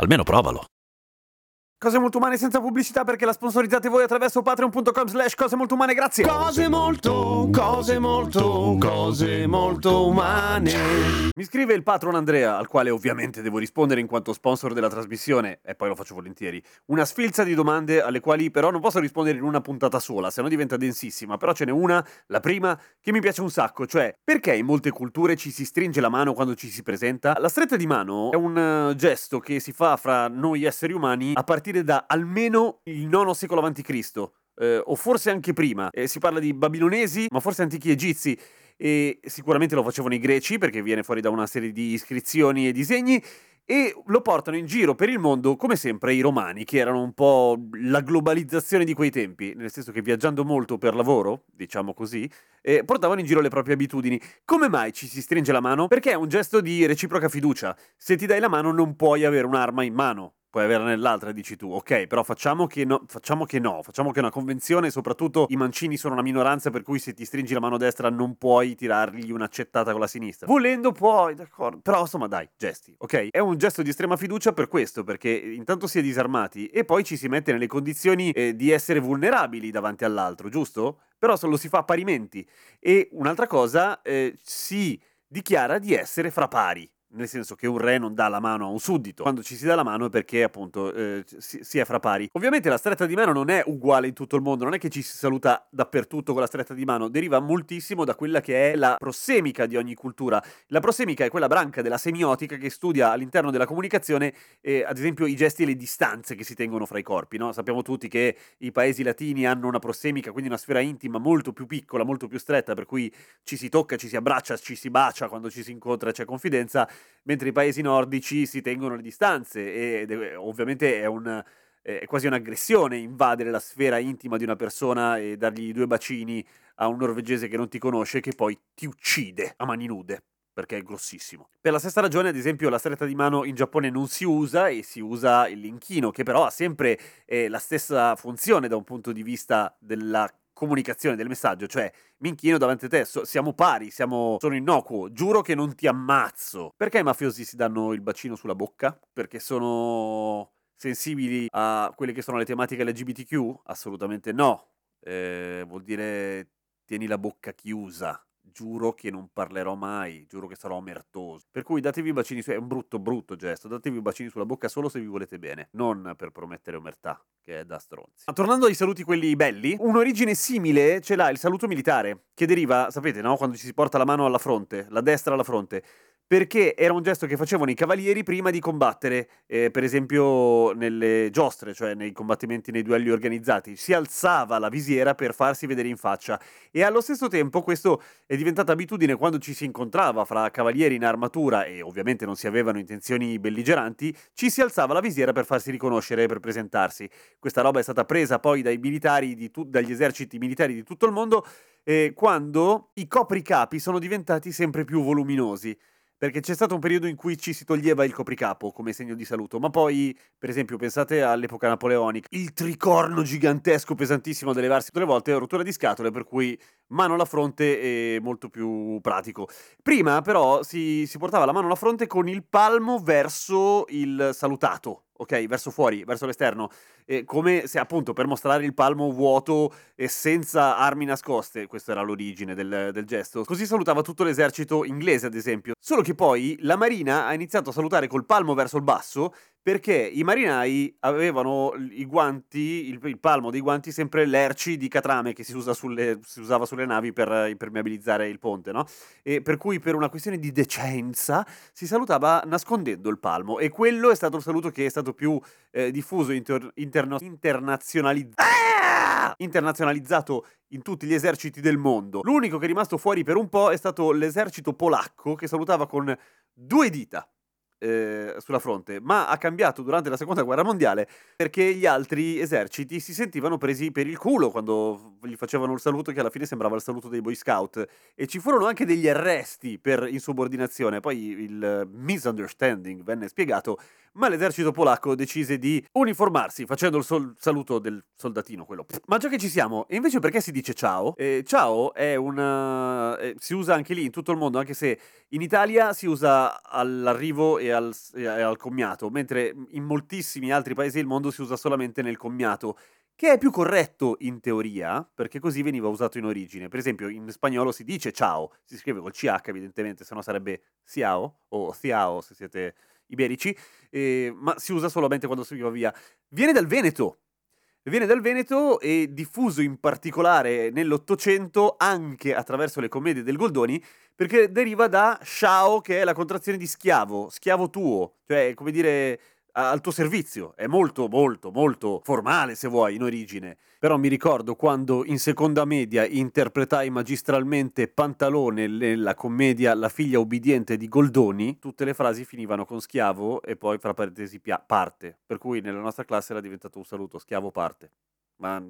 Almeno provalo. Cose molto umane senza pubblicità, perché la sponsorizzate voi attraverso patreon.com/cosemoltoumane, grazie. Cose molto umane. Mi scrive il patron Andrea, al quale ovviamente devo rispondere in quanto sponsor della trasmissione, e poi lo faccio volentieri. Una sfilza di domande alle quali però non posso rispondere in una puntata sola, se no diventa densissima, però ce n'è una, la prima, che mi piace un sacco, cioè perché in molte culture ci si stringe la mano quando ci si presenta? La stretta di mano è un gesto che si fa fra noi esseri umani a partire da almeno il IX secolo a.C., o forse anche prima. Si parla di babilonesi, ma forse antichi egizi, e sicuramente lo facevano i greci, perché viene fuori da una serie di iscrizioni e disegni, e lo portano in giro per il mondo, come sempre, i romani, che erano un po' la globalizzazione di quei tempi, nel senso che viaggiando molto per lavoro, diciamo così, portavano in giro le proprie abitudini. Come mai ci si stringe la mano? Perché è un gesto di reciproca fiducia. Se ti dai la mano non puoi avere un'arma in mano. Puoi avere nell'altra, dici tu, ok, però facciamo che una convenzione, soprattutto i mancini sono una minoranza, per cui se ti stringi la mano destra non puoi tirargli un'accettata con la sinistra. Volendo puoi, d'accordo, però insomma dai, gesti, ok? È un gesto di estrema fiducia per questo, perché intanto si è disarmati e poi ci si mette nelle condizioni di essere vulnerabili davanti all'altro, giusto? Però se lo si fa a parimenti. E un'altra cosa, si dichiara di essere fra pari. Nel senso che un re non dà la mano a un suddito. Quando ci si dà la mano è perché appunto si è fra pari. Ovviamente la stretta di mano non è uguale in tutto il mondo, non è che ci si saluta dappertutto con la stretta di mano, deriva moltissimo da quella che è la prossemica di ogni cultura. La prossemica è quella branca della semiotica che studia all'interno della comunicazione ad esempio i gesti e le distanze che si tengono fra i corpi, no? Sappiamo tutti che i paesi latini hanno una prossemica, quindi una sfera intima molto più piccola, molto più stretta, per cui ci si tocca, ci si abbraccia, ci si bacia quando ci si incontra, c'è confidenza, mentre i paesi nordici si tengono le distanze e ovviamente è quasi un'aggressione invadere la sfera intima di una persona e dargli due bacini a un norvegese che non ti conosce, che poi ti uccide a mani nude perché è grossissimo. Per la stessa ragione, ad esempio, la stretta di mano in Giappone non si usa e si usa il l'inchino, che però ha sempre la stessa funzione da un punto di vista della comunicazione, del messaggio, cioè mi inchino davanti a te, siamo pari, sono innocuo, giuro che non ti ammazzo. Perché i mafiosi si danno il bacino sulla bocca? Perché sono sensibili a quelle che sono le tematiche LGBTQ? Assolutamente no, vuol dire tieni la bocca chiusa, giuro che non parlerò mai, giuro che sarò omertoso. Per cui datevi i bacini, è un brutto gesto, datevi i bacini sulla bocca solo se vi volete bene, non per promettere omertà, che è da stronzi. Ma tornando ai saluti quelli belli, un'origine simile ce l'ha il saluto militare, che deriva, sapete, no? Quando ci si porta la mano alla fronte, la destra alla fronte, perché era un gesto che facevano i cavalieri prima di combattere, per esempio nelle giostre, cioè nei combattimenti, nei duelli organizzati. Si alzava la visiera per farsi vedere in faccia, e allo stesso tempo questo è diventata abitudine quando ci si incontrava fra cavalieri in armatura e ovviamente non si avevano intenzioni belligeranti, ci si alzava la visiera per farsi riconoscere, per presentarsi. Questa roba è stata presa poi dai militari dagli eserciti militari di tutto il mondo, quando i copricapi sono diventati sempre più voluminosi. Perché c'è stato un periodo in cui ci si toglieva il copricapo come segno di saluto, ma poi, per esempio, pensate all'epoca napoleonica, il tricorno gigantesco pesantissimo da levarsi tutte le volte, rottura di scatole, per cui mano alla fronte è molto più pratico. Prima, però, si portava la mano alla fronte con il palmo verso il salutato, ok? Verso fuori, verso l'esterno, come se appunto per mostrare il palmo vuoto e senza armi nascoste. Questa era l'origine del gesto. Così salutava tutto l'esercito inglese, ad esempio. Solo che poi la marina ha iniziato a salutare col palmo verso il basso, perché i marinai avevano i guanti, il palmo dei guanti sempre lerci di catrame, che si usava sulle navi per impermeabilizzare il ponte, no? E per cui per una questione di decenza si salutava nascondendo il palmo, e quello è stato il saluto che è stato più diffuso, internazionalizzato in tutti gli eserciti del mondo. L'unico che è rimasto fuori per un po' è stato l'esercito polacco, che salutava con due dita. sulla fronte, ma ha cambiato durante la seconda guerra mondiale perché gli altri eserciti si sentivano presi per il culo quando gli facevano il saluto, che alla fine sembrava il saluto dei Boy Scout, e ci furono anche degli arresti per insubordinazione. Poi il misunderstanding venne spiegato, ma l'esercito polacco decise di uniformarsi facendo il saluto del soldatino, quello. Ma già che ci siamo, e invece perché si dice ciao? Ciao è una... si usa anche lì in tutto il mondo, anche se in Italia si usa all'arrivo e al commiato, mentre in moltissimi altri paesi del mondo si usa solamente nel commiato, che è più corretto in teoria, perché così veniva usato in origine. Per esempio in spagnolo si dice ciao, si scrive col CH evidentemente, se no sarebbe ciao o ciao se siete iberici, ma si usa solamente quando si va via. Viene dal Veneto e diffuso in particolare nell'Ottocento anche attraverso le commedie del Goldoni, perché deriva da sciao, che è la contrazione di schiavo tuo, cioè come dire al tuo servizio. È molto molto molto formale se vuoi in origine, però mi ricordo quando in seconda media interpretai magistralmente Pantalone nella commedia La figlia ubbidiente di Goldoni, tutte le frasi finivano con schiavo e poi fra parentesi parte, per cui nella nostra classe era diventato un saluto schiavo parte, ma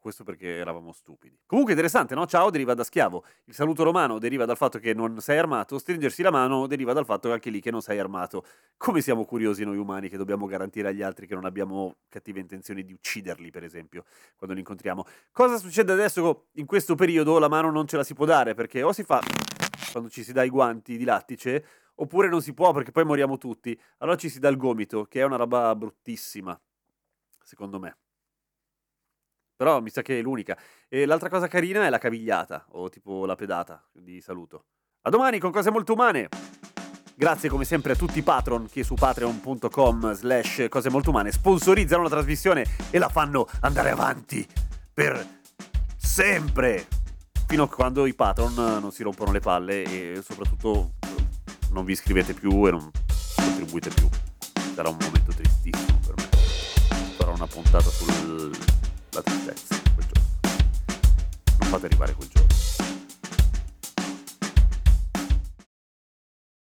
questo perché eravamo stupidi. Comunque interessante, no? Ciao deriva da schiavo, il saluto romano deriva dal fatto che non sei armato, stringersi la mano deriva dal fatto anche lì che non sei armato. Come siamo curiosi noi umani, che dobbiamo garantire agli altri che non abbiamo cattive intenzioni di ucciderli, per esempio, quando li incontriamo. Cosa succede adesso? In questo periodo la mano non ce la si può dare, perché o si fa quando ci si dà i guanti di lattice, oppure non si può perché poi moriamo tutti. Allora ci si dà il gomito, che è una roba bruttissima, secondo me. Però mi sa che è l'unica. E l'altra cosa carina è la cavigliata, o tipo la pedata di saluto. A domani con cose molto umane! Grazie come sempre a tutti i patron che su patreon.com/cosemoltoumane sponsorizzano la trasmissione e la fanno andare avanti per sempre! Fino a quando i patron non si rompono le palle e soprattutto non vi iscrivete più e non contribuite più. Sarà un momento tristissimo per me. Sarà una puntata sul... la tristezza quel giorno. Non fate arrivare quel giorno.